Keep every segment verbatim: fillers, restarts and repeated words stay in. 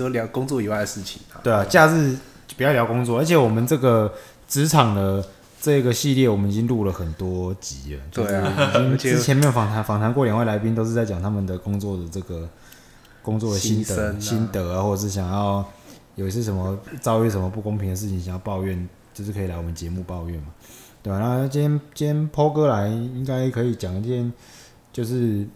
只有聊工作以外的事情、啊。对啊，假日不要聊工作，而且我们这个职场的这个系列，我们已经录了很多集了。对啊，就是、之前没有访谈访谈过两位来宾，都是在讲他们的工作的这个工作的心得、啊、心得啊，或者是想要有一次什么遭遇什么不公平的事情，想要抱怨，就是可以来我们节目抱怨嘛。对啊，那今天今天Paul哥来，应该可以讲一件，就是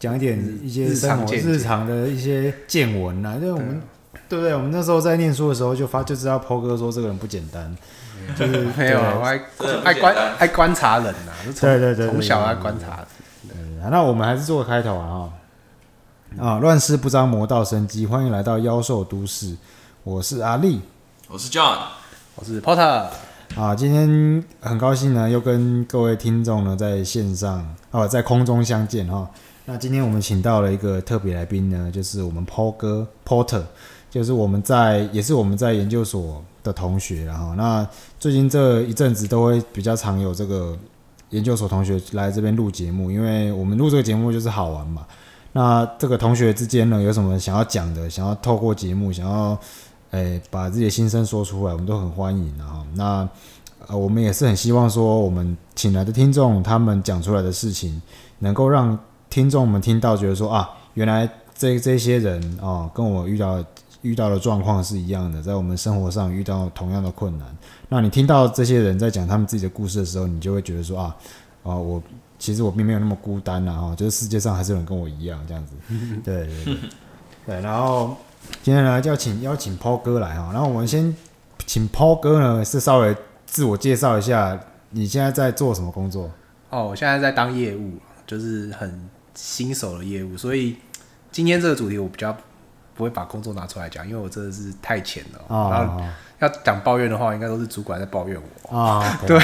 讲一点一些生活日常的一些见闻啦。因为我们对不对？我们那时候在念书的时候就发就知道Paul哥说这个人不简单，就是没有爱爱观爱观察人呐。对对对，从小爱观察。对，那我们还是做个开头啊啊！乱世不彰，魔道生机。欢迎来到妖兽都市，我是阿力，我是 John， 我是 Potter。啊，今天很高兴呢，又跟各位听众呢在线上哦，在空中相见哈、哦。那今天我们请到了一个特别来宾呢，就是我们 Paul 哥 Porter， 就是我们在也是我们在研究所的同学啦哈、哦。那最近这一阵子都会比较常有这个研究所同学来这边录节目，因为我们录这个节目就是好玩嘛。那这个同学之间呢，有什么想要讲的，想要透过节目，想要。哎，把自己的心声说出来，我们都很欢迎啊。那、呃、我们也是很希望说，我们请来的听众他们讲出来的事情，能够让听众们听到，觉得说啊，原来这这些人啊、哦，跟我遇到遇到的状况是一样的，在我们生活上遇到同样的困难。那你听到这些人在讲他们自己的故事的时候，你就会觉得说啊，啊、哦、我其实我并没有那么孤单啊、哦，就是世界上还是有人跟我一样这样子。对对对，对，然后。今天呢，就要请邀请Paul哥来哈，然后我们先请Paul哥呢，是稍微自我介绍一下，你现在在做什么工作？哦，我现在在当业务，就是很新手的业务，所以今天这个主题我比较不会把工作拿出来讲，因为我真的是太浅了。哦、然后要讲抱怨的话，应该都是主管在抱怨我。哦、对，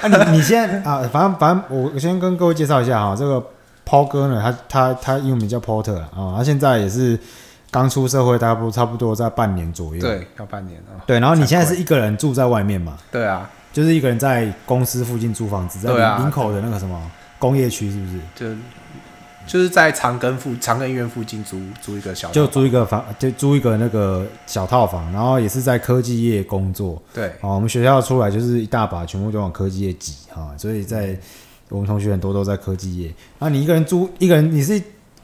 啊、你你现在啊，反正反正我先跟各位介绍一下哈，这个Paul哥呢，他他他英文名叫 Potter 啊、哦，他现在也是。刚出社会大概差不多在半年左右，对，要半年啊、哦。对，然后你现在是一个人住在外面嘛？对啊，就是一个人在公司附近租房子，在林口的那个什么工业区，是不是？就就是在长庚附长庚医院附近租租一个小套房，就租一个房，就租一个那个小套房，然后也是在科技业工作。对，哦，我们学校出来就是一大把，全部都往科技业挤哈、哦，所以在我们同学很多都在科技业。那你一个人租一个人，你是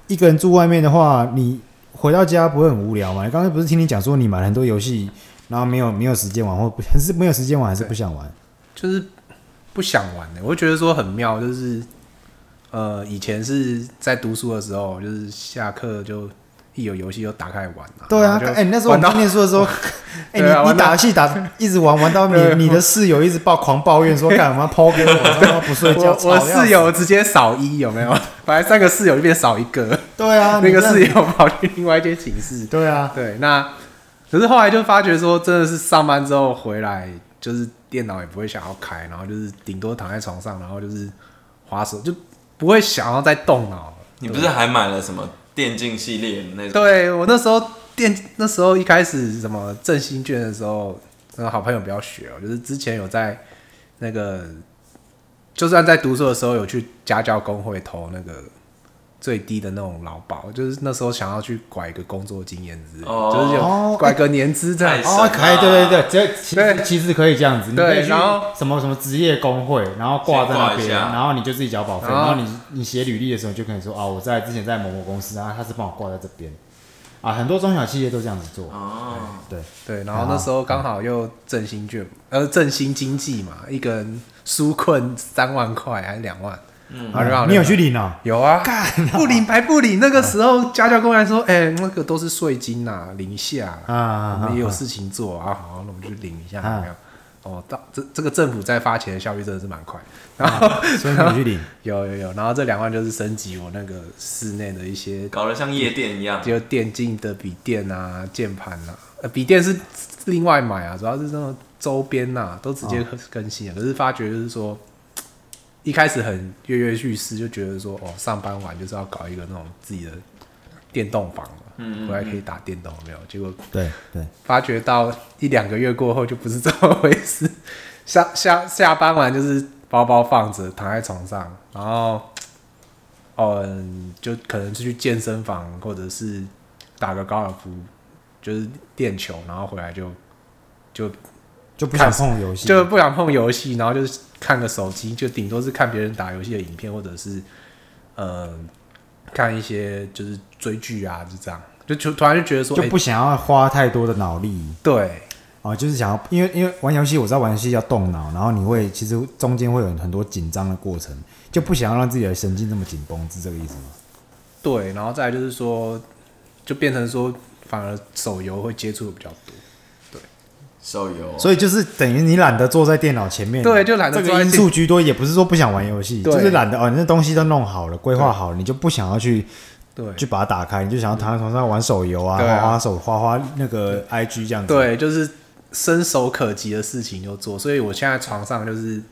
一个人住外面的话，你。回到家不会很无聊吗？你刚才不是听你讲说你买了很多游戏，然后没有没有时间玩，或是没有时间玩，还是不想玩？就是不想玩的、欸。我觉得说很妙，就是呃，以前是在读书的时候，就是下课就一有游戏就打开玩、啊。对啊，哎、欸，那时候我们念书的时候，哎、欸，你、啊、你打游戏打一直玩玩到你你的室友一直抱狂抱怨说干嘛抛给我，然后不睡觉。我, 我室友直接少一有没有？本来三个室友就变少一个。对啊，那个室友跑去另外一间寝室。对啊，对，那可是后来就发觉说，真的是上班之后回来，就是电脑也不会想要开，然后就是顶多躺在床上，然后就是滑手，就不会想要再动脑。你不是还买了什么电竞系列的那种？对我那时候电那时候一开始什么振兴券的时候，那个好朋友不要学哦，就是之前有在那个，就算在读书的时候有去家教工会投那个。最低的那种劳保，就是那时候想要去拐一个工作经验之类，哦、就是有拐个年资这样子。哦，可以，对对对，其实其实可以这样子。对，然后什么什么职业工会，然后挂在那边，然后你就自己缴保费，然后你你写履历的时候就可以说啊，我在之前在某某公司啊，他是帮我挂在这边啊，很多中小企业都这样子做。哦，对 对, 对，然后那时候刚好又振兴券，呃，振兴经济嘛，一个人纾困三万块还是两万。嗯啊、你有去领啊？有啊，干啊不领白不领。那个时候家教工来说，哎、欸，那个都是税金呐、啊，领一下啊，我们也有事情做啊，好，那我们去领一下，啊、有没有？哦，到这这个政府在发钱的效率真的是蛮快，然后、啊、所以你去领，有有有，然后这两万就是升级我那个室内的一些，搞得像夜店一样，就电竞的笔电啊、键盘啊，呃，笔电是另外买啊，主要是那种周边啊，都直接更新了、哦，可是发觉就是说。一开始很跃跃欲试，就觉得说哦，上班晚就是要搞一个那种自己的电动房嘛，嗯嗯嗯回来可以打电动，没有？结果对对，发觉到一两个月过后就不是这么回事，下下下班完就是包包放着躺在床上，然后哦、嗯，就可能是去健身房或者是打个高尔夫，就是练球，然后回来就就就不想碰游戏，就不想碰游戏，然后就是看个手机，就顶多是看别人打游戏的影片，或者是呃看一些就是追剧啊，就这样。就突然就觉得说，就不想要花太多的脑力。对，哦，就是想要，因为因为玩游戏，我知道玩游戏要动脑，然后你会其实中间会有很多紧张的过程，就不想要让自己的神经这么紧绷，是这个意思吗？对，然后再来就是说，就变成说，反而手游会接触的比较多。对，手游，所以就是等于你懒得坐在电脑前面，对，就懒得坐在这个因素居多，也不是说不想玩游戏，就是懒得哦，那东西都弄好了，规划好了，你就不想要去。对，就把它打开，你就想要躺在床上玩手游啊，啊，花花手，花花那个 I G 这样子。对，就是伸手可及的事情就做。所以我现在床上就是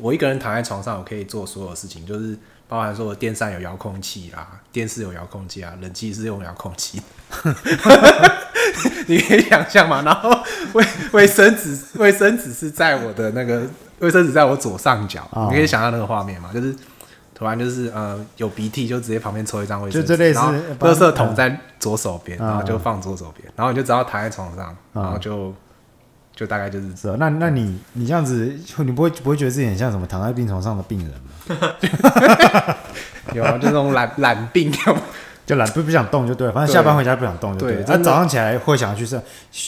我一个人躺在床上，我可以做所有事情，就是包含说我电扇有遥控器啦、啊，电视有遥控器啊，冷气是用遥控器，你可以想象嘛。然后卫卫生纸，卫生纸是在我的那个卫生纸在我左上角，哦、你可以想象那个画面嘛，就是。突然就是呃有鼻涕就直接旁边抽一张卫生纸，然后垃圾桶在左手边、嗯，然后就放左手边、嗯，然后你就只要躺在床上，嗯、然后就就大概就是这。那那你你这样子，你不会不会觉得自己很像什么躺在病床上的病人吗？有啊，就那种懒懒病，就懒不不想动就对了，反正下班回家不想动就对了。那、啊、早上起来会想要去上，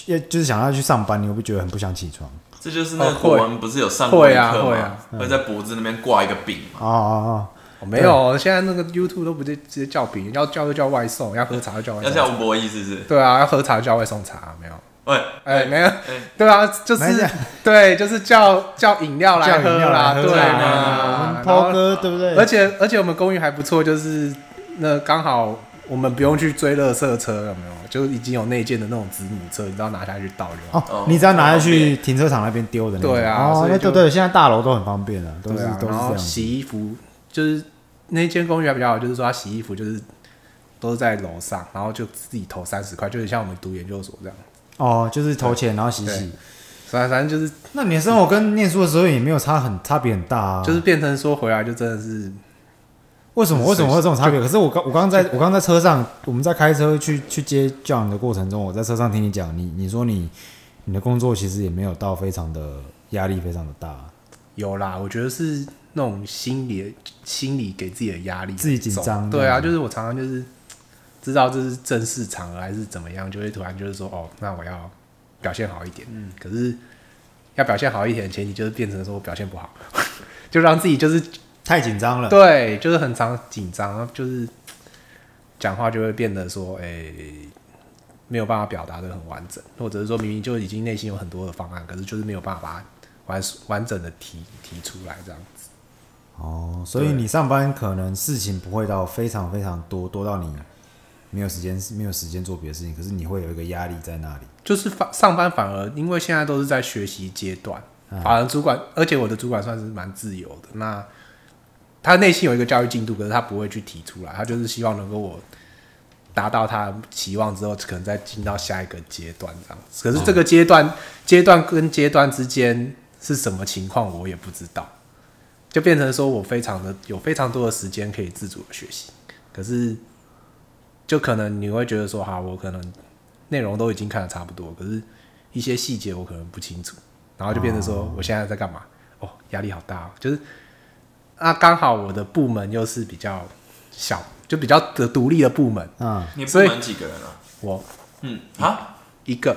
就是想要去上班，你会不会觉得很不想起床？这就是那个我们不是有上过一课吗、哦？会啊会啊，会在脖子那边挂一个饼嘛。哦哦哦。哦、没有，现在那个 YouTube 都不直接叫饼，要叫就叫外送，要喝茶就叫外送茶，要叫吴博弈是不是？对啊，要喝茶就叫外送茶，没有。喂，哎、欸，没有、欸，对啊，就是对，就是叫叫饮料来喝啦，对啊，涛哥对不对？而且而且我们公寓还不错，就是那刚好我们不用去追垃圾车，有没有？就已经有内建的那种子母车，你只要拿下去倒就好。哦，你只要拿下去停车场那边丢的那种。对啊，哦，那对对，现在大楼都很方便了，都是、啊、都是这样。洗衣服就是。那间公寓还比较好，就是说他洗衣服就是都是在楼上，然后就自己投三十块，就是像我们读研究所这样。哦，就是投钱然后洗洗，反正就是。那你的生活跟念书的时候也没有差很差别很大啊。就是变成说回来就真的是，为什么为什么会有这种差别？可是我刚我刚在我刚在车上，我们在开车去去接 John 的过程中，我在车上听你讲，你你说你你的工作其实也没有到非常的压力非常的大。有啦，我觉得是。那种心理心理给自己的压力，自己紧张，对啊，就是我常常就是知道这是正式场合还是怎么样，就会突然就是说哦，那我要表现好一点，嗯，可是要表现好一点，前提就是变成说我表现不好，就让自己就是太紧张了，对，就是很常紧张，就是讲话就会变得说，哎、欸，没有办法表达的很完整，或者是说明明就已经内心有很多的方案，可是就是没有办法把它完完整的提提出来这样子。哦，所以你上班可能事情不会到非常非常多，多到你没有时间没有时间做别的事情，可是你会有一个压力在那里。就是上班反而因为现在都是在学习阶段，嗯、反而主管，而且我的主管算是蛮自由的。那他内心有一个教育进度，可是他不会去提出来，他就是希望能够我达到他的期望之后，可能再进到下一个阶段这样子。可是这个阶段阶、嗯、段跟阶段之间是什么情况，我也不知道。就变成说我非常的有非常多的时间可以自主的学习，可是就可能你会觉得说哈，我可能内容都已经看得差不多，可是一些细节我可能不清楚，然后就变成说我现在在干嘛？哦，压力好大哦，就是啊，刚好我的部门又是比较小，就比较的独立的部门，嗯，你部门几个人啊？我，嗯，啊，一个。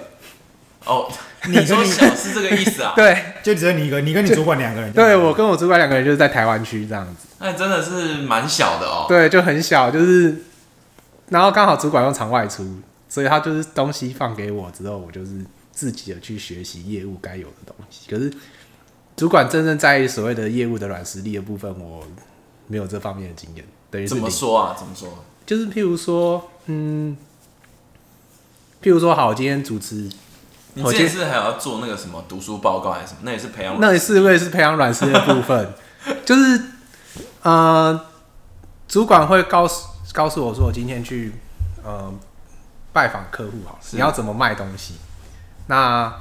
哦，你说小是这个意思啊？对，就只有你一个，你跟你主管两个人。对，我跟我主管两个人就是在台湾区这样子。那真的是蛮小的哦。对，就很小，就是，然后刚好主管又常外出，所以他就是东西放给我之后，我就是自己的去学习业务该有的东西。可是主管真正在意所谓的业务的软实力的部分，我没有这方面的经验，等于是怎么说啊？怎么说？就是譬如说，嗯，譬如说，好，我今天主持。你之前是还要做那个什么读书报告还是什么？那也是培养，那也是我也是培养软实力的部分，就是呃，主管会告诉告诉我说，我今天去呃拜访客户好了，你要怎么卖东西？那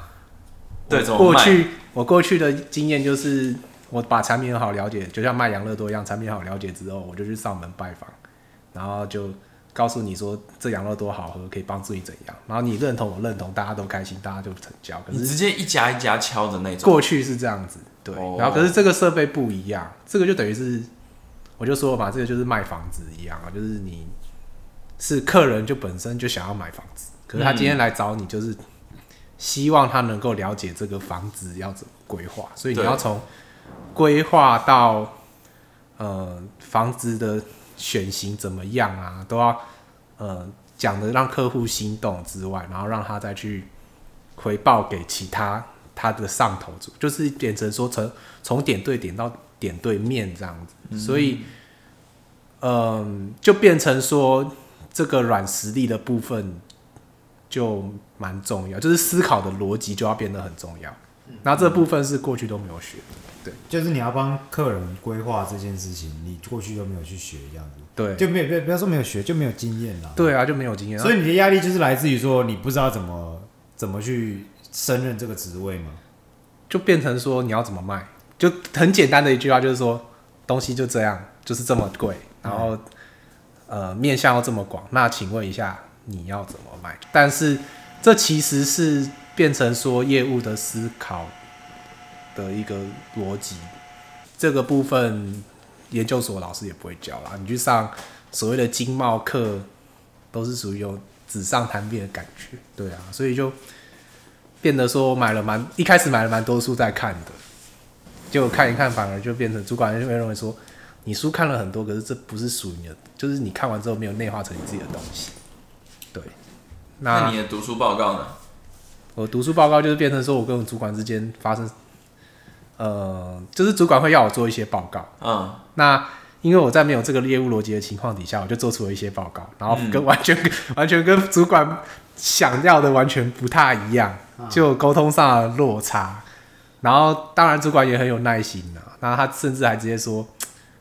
对，过去我过去的经验就是，我把产品好了解，就像卖养乐多一样，产品好了解之后，我就去上门拜访，然后就告诉你说这羊肉多好喝，可以帮助你怎样，然后你认同我认同，大家都开心，大家就成交。可是你直接一家一家敲的那种，过去是这样子，对。哦、然后可是这个设备不一样，这个就等于是我就说了嘛，这个就是卖房子一样啊，就是你是客人就本身就想要买房子，可是他今天来找你就是希望他能够了解这个房子要怎么规划，所以你要从规划到呃房子的选型怎么样啊，都要呃讲的让客户心动之外，然后让他再去回报给其他他的上头组，就是变成说从从点对点到点对面这样子，嗯、所以嗯、呃、就变成说这个软实力的部分就蛮重要，就是思考的逻辑就要变得很重要。然后这部分是过去都没有学的。对，就是你要帮客人规划这件事情，你过去都没有去学这样子，对，就没有，不要说没有学，就没有经验啦。对啊，就没有经验，所以你的压力就是来自于说你不知道怎么怎么去胜任这个职位嘛，就变成说你要怎么卖，就很简单的一句话就是说东西就这样，就是这么贵，然后、嗯、呃面向要这么广，那请问一下你要怎么卖？但是这其实是变成说业务的思考的一个逻辑，这个部分研究所老师也不会教啦。你去上所谓的经贸课，都是属于有纸上谈兵的感觉，对啊，所以就变得说买了蛮一开始买了蛮多书在看的，结果看一看反而就变成主管就会认为说你书看了很多，可是这不是属于你的，就是你看完之后没有内化成你自己的东西。对，那，那你的读书报告呢？我读书报告就是变成说我跟我主管之间发生。呃，就是主管会要我做一些报告，嗯，那因为我在没有这个业务逻辑的情况底下，我就做出了一些报告，然后跟完全、嗯、完全跟主管想要的完全不太一样，就沟通上的落差。然后当然主管也很有耐心呐、啊，那他甚至还直接说，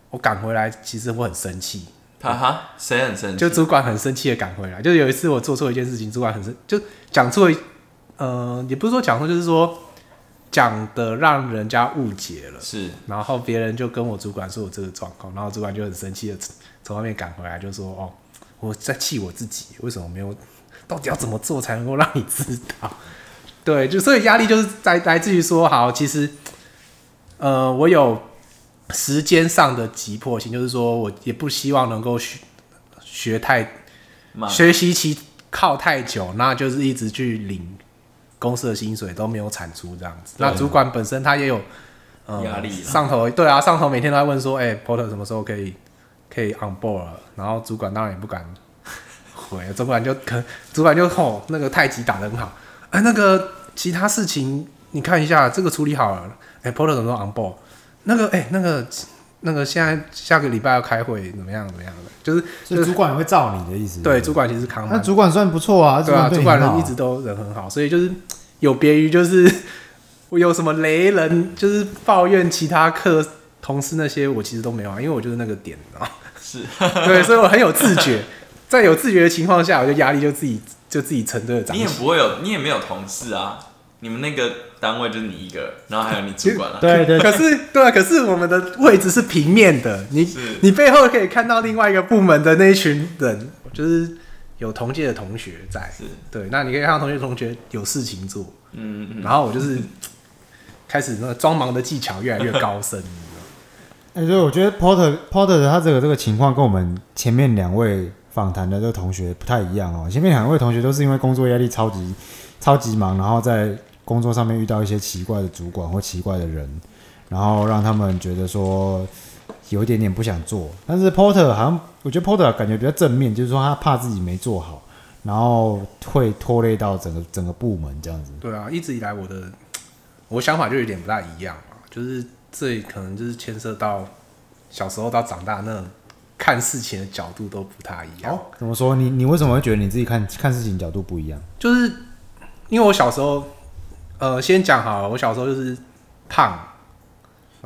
我赶回来其实我很生气，哈哈，谁很生气？就主管很生气的赶回来，就是有一次我做错一件事情，主管很生，就讲错，呃，也不是说讲错，就是说。讲的让人家误解了，是，然后别人就跟我主管说我这个状况，然后主管就很生气的从外面赶回来，就说：“哦，我在气我自己，为什么没有？到底要怎么做才能够让你知道？”对，就所以压力就是在来自于说，好，其实，呃，我有时间上的急迫性，就是说我也不希望能够学学太学习期靠太久，那就是一直去领。公司的薪水都没有产出这样子，那主管本身他也有压、呃、力，上头对啊，上头每天都在问说，哎、欸、，Porter 什么时候可以可以 on board 了？然后主管当然也不敢回，主管就可主管就吼、哦、那个太极打得很好，哎、欸，那个其他事情你看一下，这个处理好了，哎、欸、，Porter 什么时候 on board？ 那个哎、欸、那个那个现在下个礼拜要开会，怎么样怎么样的，就是所以主管也会照你的意思，对，主管其实扛。那主管算不错啊，对啊，主管人一直都人很好，所以就是。有别于就是我有什么雷人，就是抱怨其他课同事那些，我其实都没有啊，因为我就是那个点啊，是对，所以我很有自觉，在有自觉的情况下，我就压力就自己就自己承担了。你也不会有，你也没有同事啊，你们那个单位就是你一个，然后还有你主管啊。对对，可是对啊，可是我们的位置是平面的，你你背后可以看到另外一个部门的那一群人，就是。有同届的同学在，对，那你可以看到同届同学有事情做，嗯嗯，然后我就是开始那个装忙的技巧越来越高深，哎、欸，所以我觉得 Porter Porter 他这个这个情况跟我们前面两位访谈的这个同学不太一样哦。前面两位同学都是因为工作压力超级超级忙，然后在工作上面遇到一些奇怪的主管或奇怪的人，然后让他们觉得说。有一点点不想做，但是 Porter 好像我觉得 Porter 感觉比较正面，就是说他怕自己没做好，然后会拖累到整个整个部门这样子。对啊，一直以来我的我想法就有点不大一样嘛，就是这可能就是牵涉到小时候到长大那种看事情的角度都不太一样。哦，怎么说？你你为什么会觉得你自己看看事情角度不一样？就是因为我小时候，呃，先讲好了，我小时候就是胖。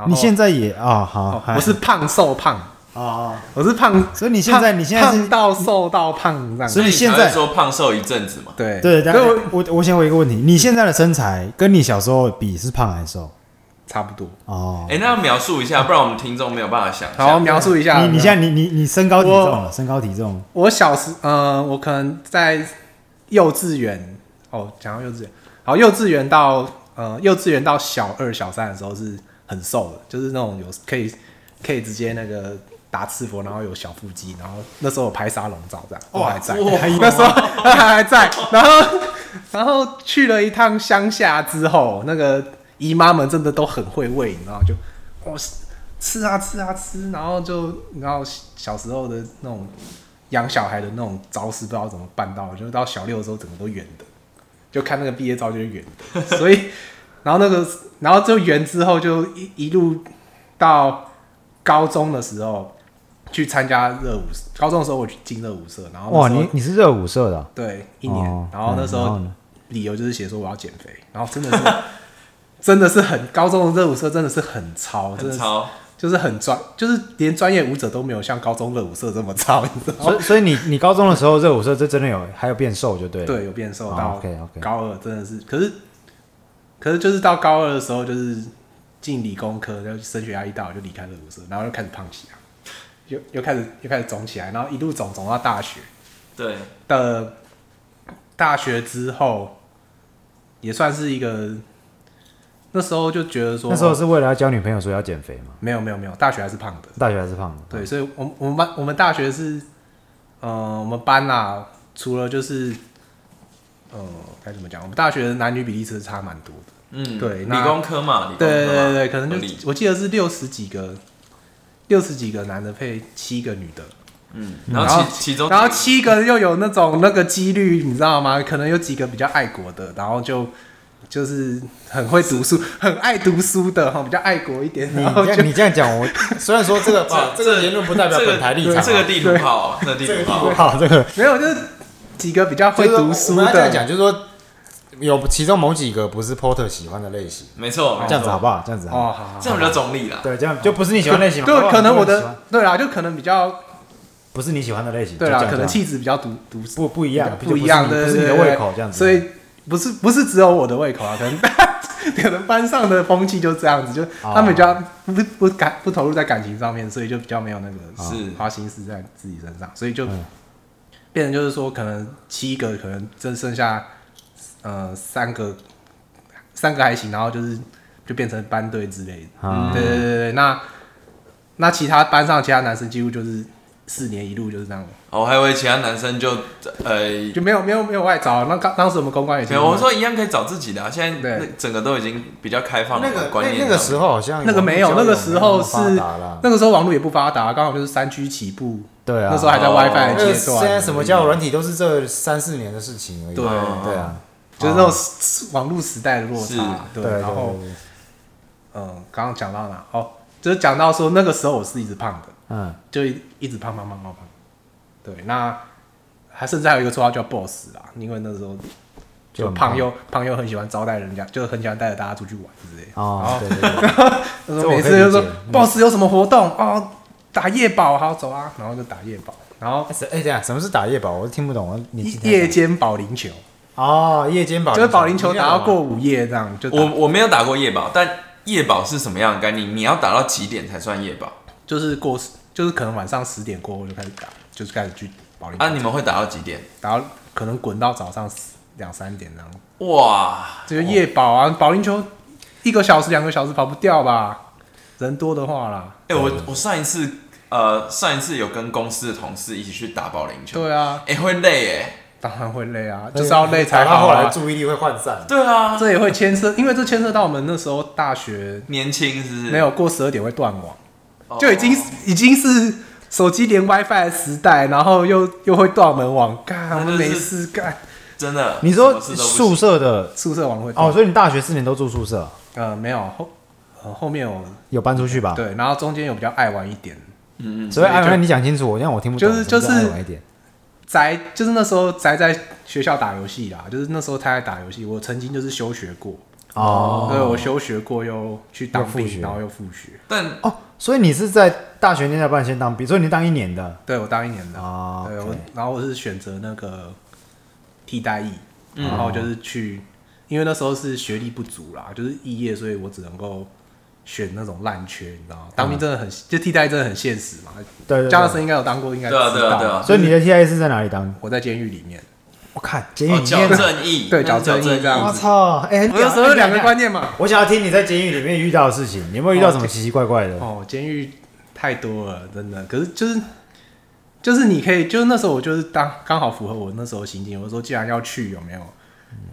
你现在也啊、哦、好、哦，我是胖瘦胖哦，我是胖，所以你现在你现在是胖到瘦到胖这样，所以你现在说胖瘦一阵子嘛？对对，所以我我我先问一个问题，你现在的身材跟你小时候比是胖还是瘦？差不多哦。哎、欸，那要描述一下，不然我们听众没有办法想象。好，描述一下。你你现在你你你身高体重了？身高体重。我小时呃，我可能在幼稚园哦，讲到幼稚园，好，幼稚园到呃，幼稚园到小二小三的时候是很瘦的，就是那种有可以可以直接那个打赤膊，然后有小腹肌，然后那时候我拍沙龙照这样，我还在，那时候他还在，然后然后去了一趟乡下之后，那个。姨妈们真的都很会喂，你知道就，哦，吃啊吃啊吃，然后就然后小时候的那种养小孩的那种招式，不知道怎么办到，就是到小六的时候整个都圆的，就看那个毕业照就是圆的，所以然后那个然后就圆之后就 一, 一路到高中的时候去参加热舞，高中的时候我去进热舞社，然后哇你你是热舞社的、啊、对一年、哦，然后那时候理由就是写说我要减肥，然后真的是。真的是很高中的热舞社真的是很超，很超，就是很专，就是连专业舞者都没有像高中热舞社这么超，你知道吗？所以，所以你你高中的时候热舞社这真的有，还有变瘦就对了，对，有变瘦到高二真的是， oh, okay, okay. 可是可是就是到高二的时候就是进理工科，就升学压力大，我就离开热舞社，然后又开始胖起来，又又开始又开始肿起来，然后一路肿肿到大学，对的，大学之后也算是一个。那时候就觉得说，那时候是为了要交女朋友，所以要减肥吗？没有没有没有，大学还是胖的，大学还是胖的。对，所以我们我们班我们大学是，呃，我们班啦、啊，除了就是，呃，该怎么讲？我们大学的男女比例是差蛮多的。嗯，对，理工科嘛，理工科嘛对对对，可能就我记得是六十几个，六十几个男的配七个女的。嗯，然后其中然后七个又有那种那个几率，你知道吗？可能有几个比较爱国的，然后就。就是很会读书，很爱读书的比较爱国一点。你这样你这样讲，我虽然说这个这个言论不代表本台立场、啊這個，这个地图炮，这个地图炮，这个没有，就是几个比较会读书的。就是、我们这样讲，就是说有其中某几个不是 Porter 喜欢的类型，没错，这样子好不好？这样子好不好哦，好好好这样比较中立啦。对，这样就不是你喜欢的类型嘛。对，可能我的对啦，就可能比较。不是你喜欢的类型。对啦，可能气质比较独独不不一样，不一样的，不是你的胃口这样子。所以。不是不是只有我的胃口啊，可能可能班上的风气就这样子，就他们比较不不感不投入在感情上面，所以就比较没有那个是花心思在自己身上，所以就、嗯、变成就是说，可能七个可能真剩下呃三个三个还行，然后就是就变成班队之类的，嗯、对对对对，那那其他班上其他男生几乎就是。四年一路就是这样。哦，还以为其他男生就呃就没有没有没有外找，那当当时我们公关也没有。我们说一样可以找自己的、啊，现在整个都已经比较开放了。那个那个时候好像那个没有，那个时候是那个时候网络也不发达，刚好就是三 G 起步。对啊，那时候还在 WiFi 的阶段。现在什么交友软体都是这三四年的事情而已。对对啊，就是那种网络时代的落差。对，然后嗯，刚刚讲到哪？哦，就是讲到说那个时候我是一直胖的。嗯，就一直胖胖胖胖胖，对，那还甚至还有一个绰号叫 boss 啦，因为那时候就胖又胖又很喜欢招待人家，就很喜欢带着大家出去玩之类的。哦，对对对。那时候每次就说 boss 有什么活动哦，打夜保，好走啊，然后就打夜保，然后哎、欸、等下什么是打夜保？我听不懂，夜间保龄球。哦，夜间保就是保龄球打到过午夜这样。就我我没有打过夜保，但夜保是什么样的概念？你要打到几点才算夜保？就是过。就是可能晚上十点过后就开始打，就是开始去保龄球。啊，你们会打到几点？打到可能滚到早上两三点这样。哇，这个夜保啊，哦、保龄球一个小时、两个小时跑不掉吧？人多的话啦。哎、欸，我我上一次呃上一次有跟公司的同事一起去打保龄球。对啊。哎、欸，会累哎、欸。当然会累啊，就是要累才好、啊。后来注意力会涣散。对啊，这也会牵涉，因为这牵涉到我们那时候大学年轻是不是？没有过十二点会断网。就已经已经是手机连 WiFi 的时代，然后又又会断门网，干我们没事干，真的。你说宿舍的宿舍网会哦，所以你大学四年都住宿舍？呃，没有后、呃、后面有有搬出去吧？对，然后中间有比较爱玩一点，嗯嗯。所以爱玩，你讲清楚，让我听不懂。就是就是爱玩一点，宅就是那时候宅在学校打游戏啦，就是那时候太爱打游戏，我曾经就是休学过。哦，对，我休学过，又去当兵，然后又复学。但哦，所以你是在大学念到半先当兵，所以你当一年的？对，我当一年的。哦，对， okay. 我然后我是选择那个替代役，嗯、然后就是去，因为那时候是学历不足啦，就是肄业，所以我只能够选那种烂缺，你知道吗？当兵真的很、嗯、就替代真的很现实嘛。对， 对， 對， 對， Jonathan 应该有当过，应该知道。对啊，对啊。所以你的替代是在哪里当？我在监狱里面。我看监狱里面矫正义，对矫正义这样子。我操！哎，我有时候两个观念嘛。我想要听你在监狱里面遇到的事情，你有没有遇到什么奇奇怪怪的？哦，监狱太多了，真的。可是就是就是你可以，就是那时候我就是当刚好符合我那时候心境。我说既然要去，有没有？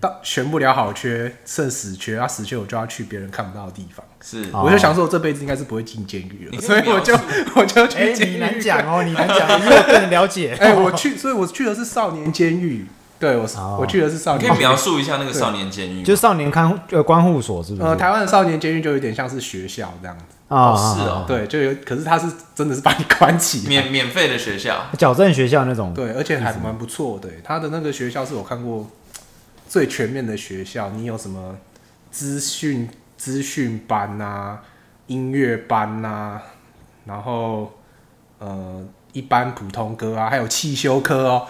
到选不了好缺，剩死缺啊！死缺我就要去别人看不到的地方。是，我就想说，我这辈子应该是不会进监狱了，所以我就我就去监狱。你难讲哦，你难讲，因为我更了解。哎、欸，我去，所以我去的是少年监狱。对，我、哦、我去的是少年监狱。你可以描述一下那个少年监狱，就是少年看呃关护所，是不是？呃，台湾的少年监狱就有点像是学校这样子。哦，是哦，对，就有，可是他是真的是把你关起免免费的学校，矫正学校那种。对，而且还蛮不错的。他的那个学校是我看过最全面的学校，你有什么资讯资讯班啊，音乐班啊，然后呃一般普通科啊，还有汽修科哦。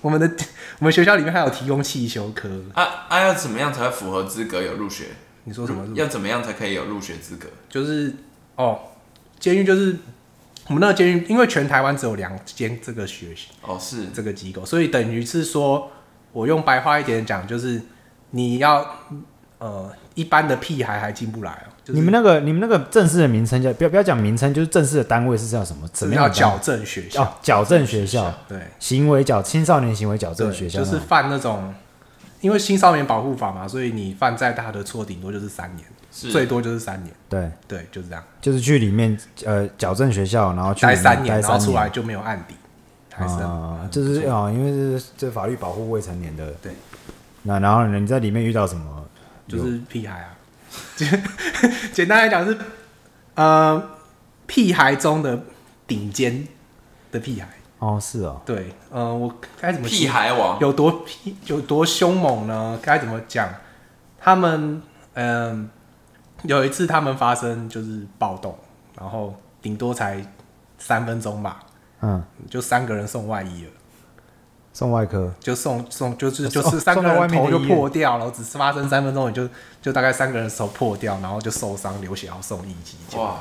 我们的我们学校里面还有提供汽修科啊啊！要怎么样才会符合资格有入学？你说什么？要怎么样才可以有入学资格？就是哦，监狱就是我们那个监狱，因为全台湾只有两间这个学校哦，是这个机构，所以等于是说。我用白话一点讲，就是你要呃一般的屁孩还进不来哦、就是。你们那个你们那个正式的名称叫不要不要讲名称，就是正式的单位是叫什么？怎么样？叫矫正学校。哦，矫正学校。对，行为矫青少年行为矫正学校，就是犯那种，因为青少年保护法嘛，所以你犯再大的错，顶多就是三年，最多就是三年。对对，就是这样。就是去里面呃矫正学校，然后去待三年，然后出来就没有案底。啊、嗯，就是啊、哦，因为是这法律保护未成年的。对。那然后你在里面遇到什么？就是屁孩啊，简单来讲是，呃，屁孩中的顶尖的屁孩。哦，是哦。对，呃，我该怎么？屁孩王有多屁有多凶猛呢？该怎么讲？他们，嗯、呃，有一次他们发生就是暴动，然后顶多才三分钟吧。嗯，就三个人送外医了，送外科，就送送就是就是三个人头就破掉了，然后只是发生三分钟，就就大概三个人手破掉，然后就受伤流血，要送医急救。哇，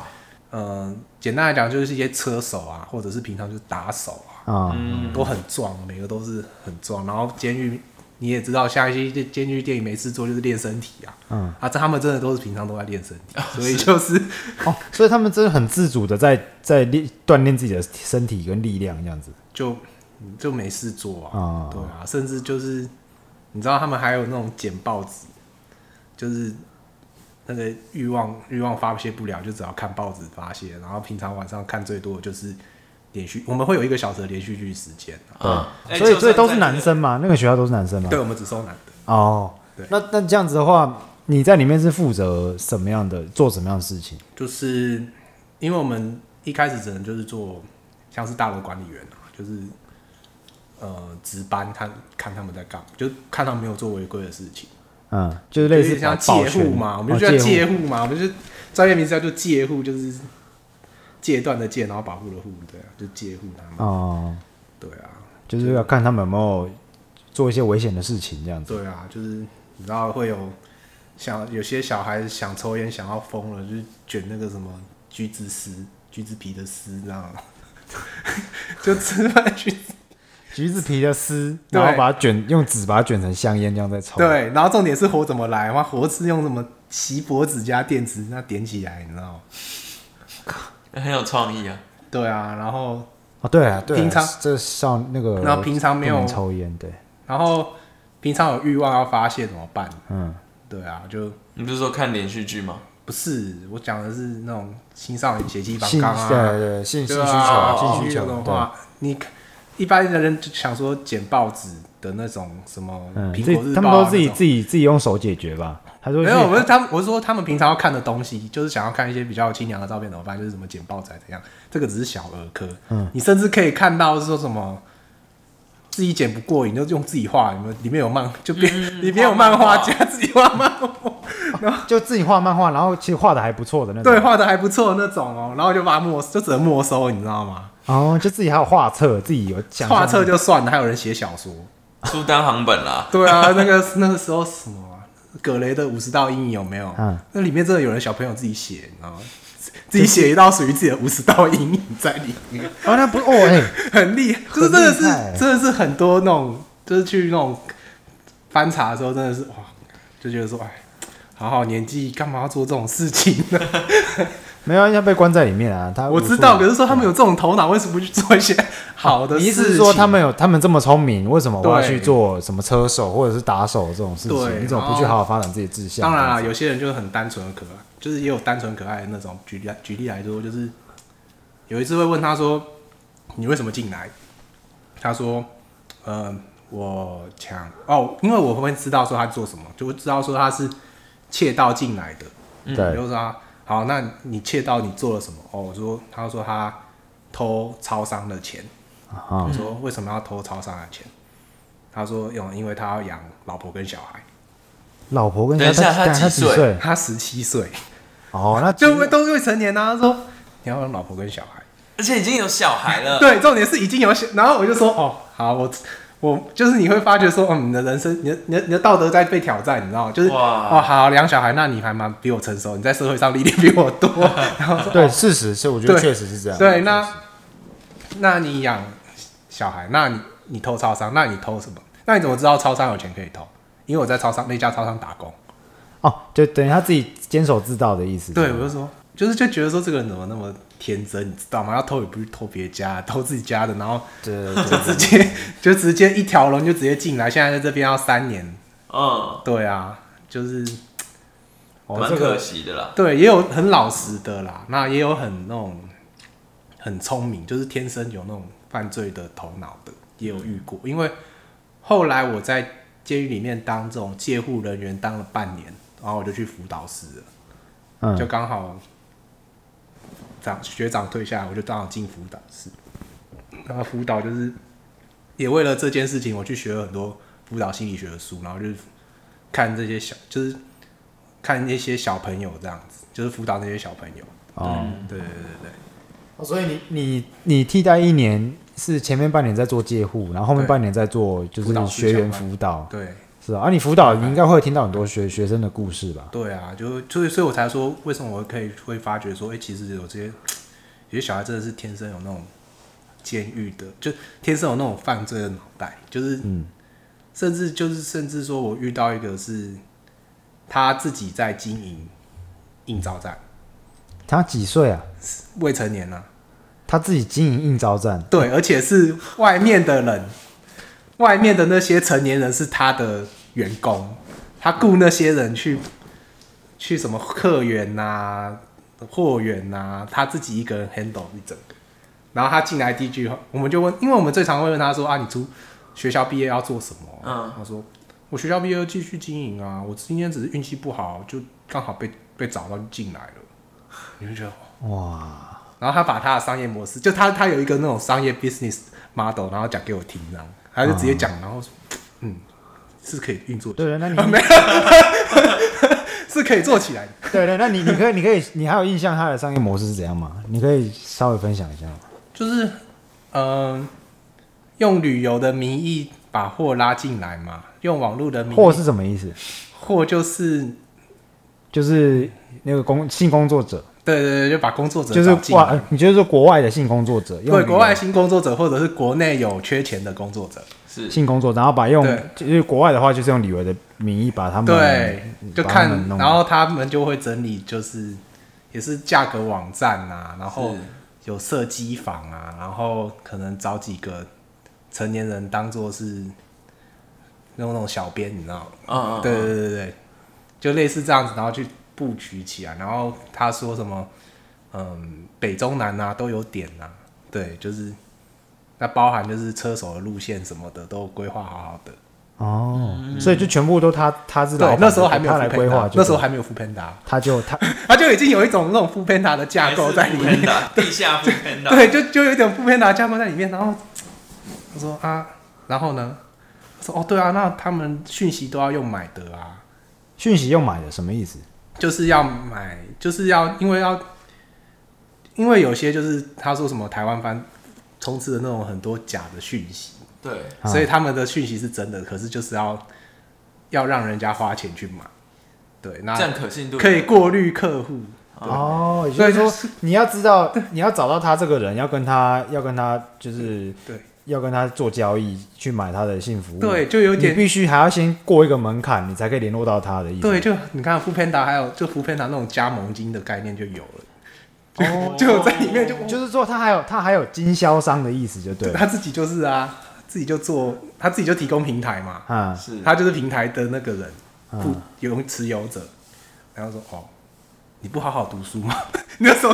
嗯、呃，简单来讲就是一些车手啊，或者是平常就是打手啊，嗯，都很壮，每个都是很壮。然后监狱你也知道，像一些监狱电影没事做就是练身体啊，嗯啊，他们真的都是平常都在练身体，所以就是哦，所以他们真的很自主的在在练锻炼自己的身体跟力量这样子，就就没事做啊，哦、对啊，甚至就是你知道他们还有那种剪报纸，就是那个欲望欲望发泄不了，就只要看报纸发泄，然后平常晚上看最多的就是。连续我们会有一个小时的连续剧时间、啊嗯、所以所以都是男生嘛，那个学校都是男生嘛，对，我们只收男的哦。那那这样子的话，你在里面是负责什么样的，做什么样的事情？就是因为我们一开始只能就是做像是大楼管理员、啊、就是呃值班看看他们在干嘛，就看他们没有做违规的事情。嗯，就是类似像戒护嘛，我们就叫戒护嘛，我们就专业名字叫戒护，就是。戒断的戒，然后保护的护，对啊，就戒护他们。哦，对啊，就是要看他们有没有做一些危险的事情，这样子。对啊，就是你知道会有想有些小孩想抽烟，想要疯了，就是卷那个什么橘子丝、橘子皮的丝，这样，就吃饭橘子橘子皮的丝，然后把它卷用纸把它卷成香烟，这样再抽。对，然后重点是火怎么来？哇，火是用什么锡箔纸加电池那点起来，你知道吗？很有创意啊！对啊，然后哦，对啊，对啊，平常这少那个，然后平常没有抽烟，对，然后平常有欲望要发泄怎么办？嗯，对啊，就你不是说看连续剧吗？不是，我讲的是那种青少年血气方刚啊，对对，性需求、性需求的话，你一般的人就想说剪报纸的那种什么苹果日报、啊嗯，他们都自己自己自己用手解决吧。没有，我是他们，我是说他们平常要看的东西，就是想要看一些比较清凉的照片怎么办？就是什么剪报仔怎样？这个只是小儿科，嗯、你甚至可以看到是说什么自己剪不过瘾，就用自己画，里面有漫，就变、嗯、里面有漫画家自己画漫画，然后就自己画漫画，然后其实画的还不错的那种，对，画的还不错的那种哦，然后就把它没，就只能没收，你知道吗？哦，就自己还有画册，自己有想画册就算了，还有人写小说，出单行本啦，对啊，那个那个时候什么？葛雷的五十道阴影有没有？嗯，那里面真的有人小朋友自己写，你知道吗？自己写一道属于自己的五十道阴影在里面。哦，那不哦，哎、欸，很厉害，就是真的是真的是很多那种，就是去那种翻查的时候，真的是哇，就觉得说，哎，好好年纪干嘛要做这种事情呢？没有，要被关在里面啊！他我知道，可是说他们有这种头脑，为什么不去做一些好的事情？啊、你意思是说他们有他们这么聪明，为什么我要去做什么车手或者是打手这种事情？你怎么不去好好发展自己的志向？当然啦，有些人就是很单纯可爱，就是也有单纯可爱的那种。举例举例来说，就是有一次会问他说：“你为什么进来？”他说：“呃，我抢哦，因为我会知道说他做什么，就知道说他是窃盗进来的。嗯”对，就是他。好，那你窃盗你做了什么？哦，我说，他说他偷超商的钱。啊、我说为什么要偷超商的钱？他说，因为他要养老婆跟小孩。老婆跟小孩？等一下，他几岁？他十七岁。哦，那就都未成年啊。他说你要养老婆跟小孩，而且已经有小孩了。对，重点是已经有小。然后我就说，哦，好，我我就是你会发觉说，嗯，你的人生，你的你的你的道德在被挑战，你知道吗？就是哦，好，两小孩，那你还蛮比我成熟，你在社会上历练比我多。然后对，事实是我觉得确实是这样。对，那那你养小孩，那你你偷超商，那你偷什么？那你怎么知道超商有钱可以偷？因为我在超商那家超商打工。哦，就等于他自己坚守自盗的意思。对，我就说，就是就觉得说这个人怎么那么天真，你知道吗？要偷也不是偷别家，偷自己家的，然后就直接就直接一条龙就直接进来，现在在这边要三年。嗯，对啊，就是蛮可惜的啦。对，也有很老实的啦，那也有很那种很聪明，就是天生有那种犯罪的头脑的，也有遇过。因为后来我在监狱里面当这种戒护人员当了半年，然后我就去辅导室了，嗯，就刚好。学长退下来，我就刚好进辅导室。然后辅导就是也为了这件事情，我去学了很多辅导心理学的书，然后就是看这些小，就是看那些小朋友这样子，就是辅导那些小朋友。哦，对对对对。哦，所以你你你替代一年是前面半年在做戒护，然后后面半年在做就是学员辅导。对。是啊，啊你辅导你应该会听到很多 学, 学生的故事吧？对啊，就就所以我才说，为什么我可以会发觉说，哎、欸，其实有这些有些小孩真的是天生有那种监狱的，就天生有那种犯罪的脑袋，就是、嗯、甚至就是甚至说我遇到一个是他自己在经营应召站，他几岁啊？未成年啊，他自己经营应召站，对，而且是外面的人。外面的那些成年人是他的员工，他雇那些人去去什么客源啊、货源啊，他自己一个人 handle 一整个。然后他进来第一句，我们就问，因为我们最常会问他说啊，你出学校毕业要做什么？嗯，他说我学校毕业要继续经营啊，我今天只是运气不好，就刚好被被找到就进来了。你就觉得哇。然后他把他的商业模式，就他他有一个那种商业 business model， 然后讲给我听，这样他就直接讲，嗯、然后说，嗯，是可以运作起来。对，那你、啊、没有，是可以做起来的。对对，那你你可以你可以你还有印象他的商业模式是怎样吗？你可以稍微分享一下吗？就是，嗯、呃，用旅游的名义把货拉进来嘛，用网络的名义。货是什么意思？货就是就是那个工性工作者。对对对，就把工作者就是哇，你就是说国外的性工作者，对，国外性工作者或者是国内有缺钱的工作者，是性工作者，然后把用就是国外的话，就是用旅游的名义把他们对，就看，然后他们就会整理，就是也是价格网站啊，然后有设机房啊，然后可能找几个成年人当做是那种小编，你知道吗？嗯嗯，对对对对，就类似这样子，然后去。布局起来，然后他说什么，嗯，北中南啊都有点啊，对，就是那包含就是车手的路线什么的都规划好好的。哦，嗯、所以就全部都他他是老板，那时候还没有 foodpanda， 那时候还没有 foodpanda， 他就他他就已经有一种那种 foodpanda 的架构在里面，地下 foodpanda， 对，就就有一点 foodpanda 架构在里面。然后他说啊，然后呢，说哦对啊，那他们讯息都要用买的啊，讯息用买的什么意思？就是要买，就是要，因为要，因为有些就是他说什么台湾翻充斥的那种很多假的讯息，对，所以他们的讯息是真的，可是就是要要让人家花钱去买，对，那这样可信度可以过滤客户。哦，也就是说你要知道，你要找到他这个人，要跟他要跟他就是对，要跟他做交易去买他的性服务。对，就有点你必须还要先过一个门槛，你才可以联络到他的意思。对，就你看Foodpanda还有就Foodpanda那种加盟金的概念就有了。哦，就在里面就就是说他还有他还有经销商的意思就对了，他自己就是啊，自己就做，他自己就提供平台嘛，嗯，是他就是平台的那个人，不有持有者，然后说哦。你不好好读书吗？那时候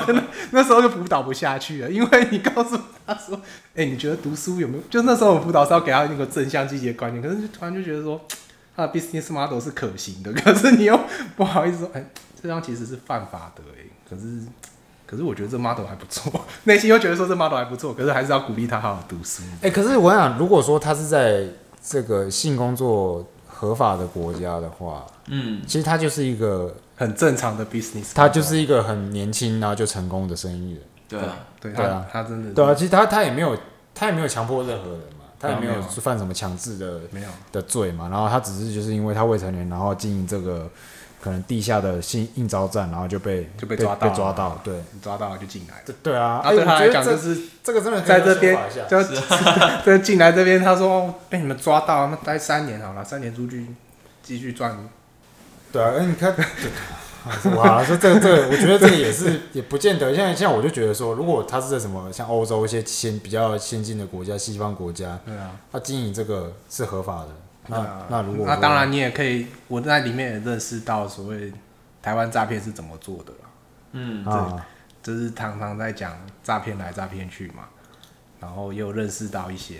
那时候就辅导不下去了，因为你告诉他说：“哎、欸，你觉得读书有没有？”就那时候我辅导是要给他那个正向积极的观念，可是就突然就觉得说他的 business model 是可行的，可是你又不好意思说：“哎、欸，这样其实是犯法的。”哎，可是可是我觉得这 model 还不错，内心又觉得说这 model 还不错，可是还是要鼓励他好好读书。哎、欸，可是我想，如果说他是在这个性工作合法的国家的话，嗯，其实他就是一个。很正常的 business， 他就是一个很年轻然后就成功的生意人。对啊，对啊，對啊他, 他真的是对啊，其实 他, 他也没有他也没有强迫任何人嘛，他也没有犯什么强制的没有的罪嘛，然后他只是就是因为他未成年，然后经营这个可能地下的应招站，然后就被就被抓到，被被抓到，对，抓到就进来了。对啊，啊对他来讲就是这个真的在这边就这进来这边，他说被你们抓到，那待三年好了，三年出去继续赚。对啊，欸、你看，哇，这这这，我觉得这个也是也不见得。像像我就觉得说，如果他是在什么像欧洲一些先比较先进的国家、西方国家，对啊，他经营这个是合法的。那、啊、那如果那当然你也可以，我在里面也认识到所谓台湾诈骗是怎么做的啦。嗯，啊，就是常常在讲诈骗来诈骗去嘛，然后也有认识到一些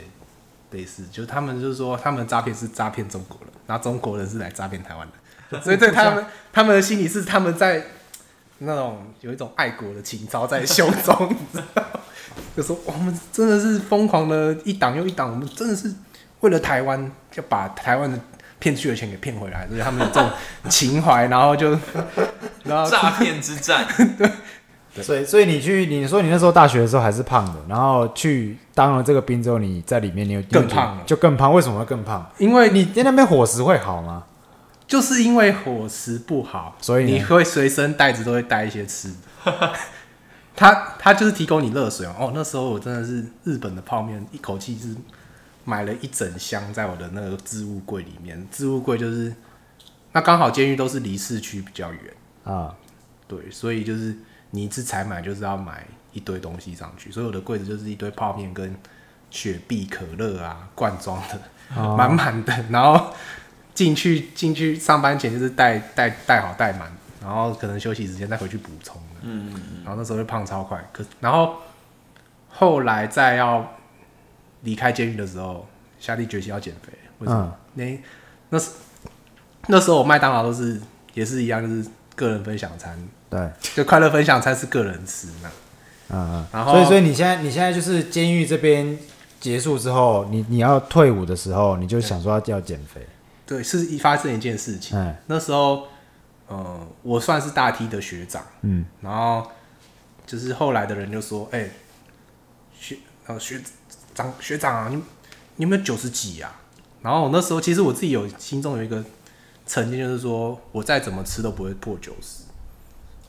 类似，就是他们就是说他们诈骗是诈骗中国人，那中国人是来诈骗台湾的。所以对他们，他们的心理是他们在那种有一种爱国的情操在胸中，你知道？就说我们真的是疯狂的一档又一档，我们真的是为了台湾要把台湾的骗去的钱给骗回来，所以他们有这种情怀，然后就诈骗之战。对，所以所以你去，你说你那时候大学的时候还是胖的，然后去当了这个兵之后，你在里面你有更胖了，就更胖。为什么会更胖？因为你在那边伙食会好吗？就是因为伙食不好，所以你会随身袋子都会带一些吃的。他他就是提供你热水哦。哦，那时候我真的是日本的泡面，一口气是买了一整箱在我的那个置物柜里面。置物柜就是那刚好监狱都是离市区比较远啊，对，所以就是你一次采买就是要买一堆东西上去，所以我的柜子就是一堆泡面跟雪碧、可乐啊，罐装的，满满的，然后。进去进去上班前就是带带带好带满，然后可能休息时间再回去补充的。嗯嗯嗯。然后那时候就胖超快，可然后后来在要离开监狱的时候，下定决心要减肥。为什么？嗯、那那那时候我麦当劳都是也是一样，就是个人分享餐。对。就快乐分享餐是个人吃那。嗯嗯。然后所以所以你现在你现在就是监狱这边结束之后，你你要退伍的时候，你就想说要减肥。对，是发生一件事情。嗯、那时候，呃，我算是大 T 的学长，嗯，然后就是后来的人就说，哎、欸，学呃学长学长啊，你你有没有九十几啊？然后我那时候其实我自己有心中有一个成见，就是说我再怎么吃都不会破九十。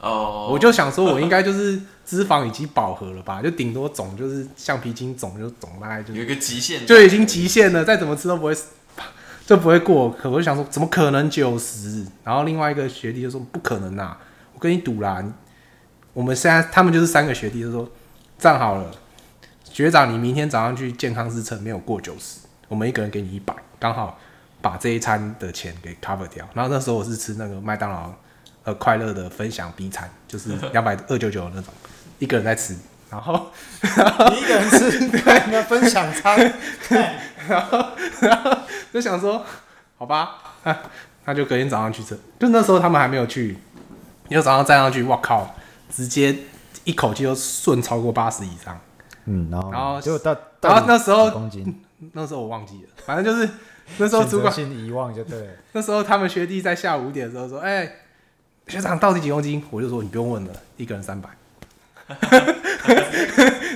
哦，我就想说我应该就是脂肪已经饱和了吧，就顶多肿就是橡皮筋肿就肿大概就是、有一个极限，就已经极限了，再怎么吃都不会。就不会过，可我就想说，怎么可能九十？然后另外一个学弟就说不可能啦、啊，我跟你赌啦！我们现在他们就是三个学弟，就说这样好了，学长你明天早上去健康日程没有过九十，我们一个人给你一百，刚好把这一餐的钱给 cover 掉。然后那时候我是吃那个麦当劳呃快乐的分享 B 餐，就是两百二九九那种，一个人在吃，然后你一个人吃对，那分享餐。然后，然后就想说，好吧，啊、那就隔天早上去吃。就那时候他们还没有去，因为早上站上去，哇靠，直接一口气就顺超过八十以上。嗯，然后，然后就到，然后那时候，那时候我忘记了，反正就是那时候主管先遗忘就对了。那时候他们学弟在下午五点的时候说：“哎、欸，学长到底几公斤？”我就说：“你不用问了，一个人三百。”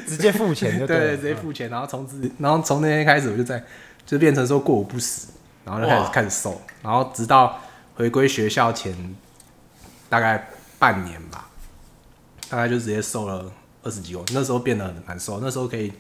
直接付钱就对了，对，直接付钱，然后从然后从那天开始我就在就变成说过午不食，然后就开始开始瘦，然后直到回归学校前大概半年吧，大概就直接瘦了二十几公斤。那时候变得蛮瘦，那时候可以，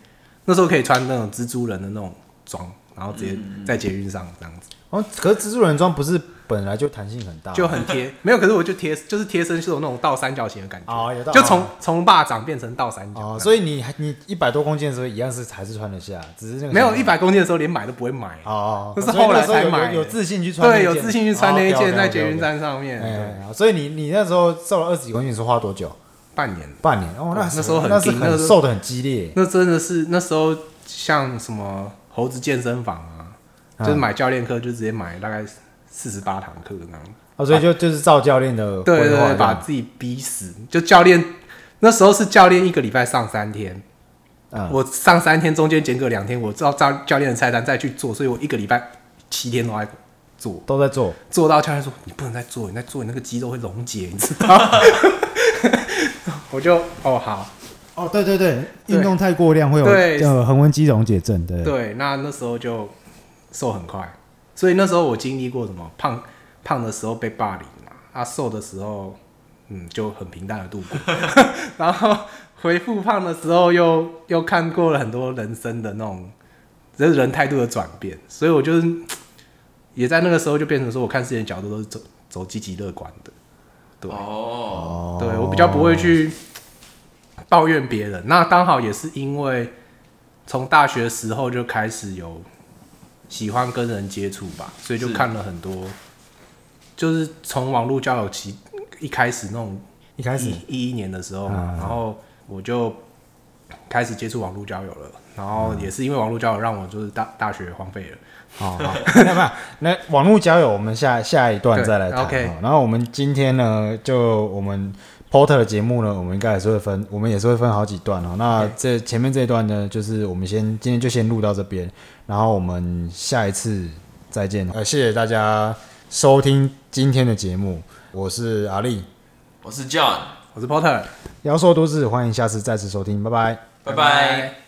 那时候可以穿那种蜘蛛人的那种装，然后直接在捷运上这样子。哦，可是蜘蛛人装不是本来就弹性很大，就很贴，没有。可是我就贴，就是贴身是有那种倒三角形的感觉，哦、就从从霸掌变成倒三角、哦。所以你你一百多公斤的时候一样是还是穿得下，只是那个没有一百公斤的时候连买都不会买，哦，那是后来才买，有自信去穿那一件，对，有自信去穿那一件在捷运站上面。哎、哦，所以你你那时候瘦了二十几公斤，你是花多久？半年，半年哦，那那时候很那是很瘦的很激烈，那真的是那时候像什么猴子健身房啊，嗯、就是买教练课就直接买大概。四十八堂课那样、哦，所以就就是照教练的规划，对对对，把自己逼死。就教练那时候是教练一个礼拜上三天，嗯、我上三天中间间隔两天，我照照教练的菜单再去做，所以我一个礼拜七天都在做，都在做，做到教练说你不能再做，你再做你那个肌肉会溶解，你知道？我就哦好，哦对对对，运动太过量会有呃横纹肌溶解症，对对，那那时候就瘦很快。所以那时候我经历过什么胖胖的时候被霸凌嘛，啊瘦的时候，嗯就很平淡的度过，然后回复胖的时候又又看过了很多人生的那种人人态度的转变，所以我就是也在那个时候就变成说我看事情的角度都是走走积极乐观的，对，哦、oh. ，对我比较不会去抱怨别人，那刚好也是因为从大学时候就开始有。喜欢跟人接触吧，所以就看了很多，是就是从网络交友期一开始那种，一开始一一年的时候、嗯，然后我就开始接触网络交友了，然后也是因为网络交友让我就是大大学荒废了。好，好那那网络交友我们下下一段再来谈、okay 哦。然后我们今天呢，就我们 Porter 的节目呢，我们应该也是会分，我们也是会分好几段哦。那这前面这一段呢，就是我们先今天就先录到这边。然后我们下一次再见。呃，谢谢大家收听今天的节目，我是阿力，我是 John， 我是 Potter， 妖兽都市，欢迎下次再次收听，拜拜，拜拜。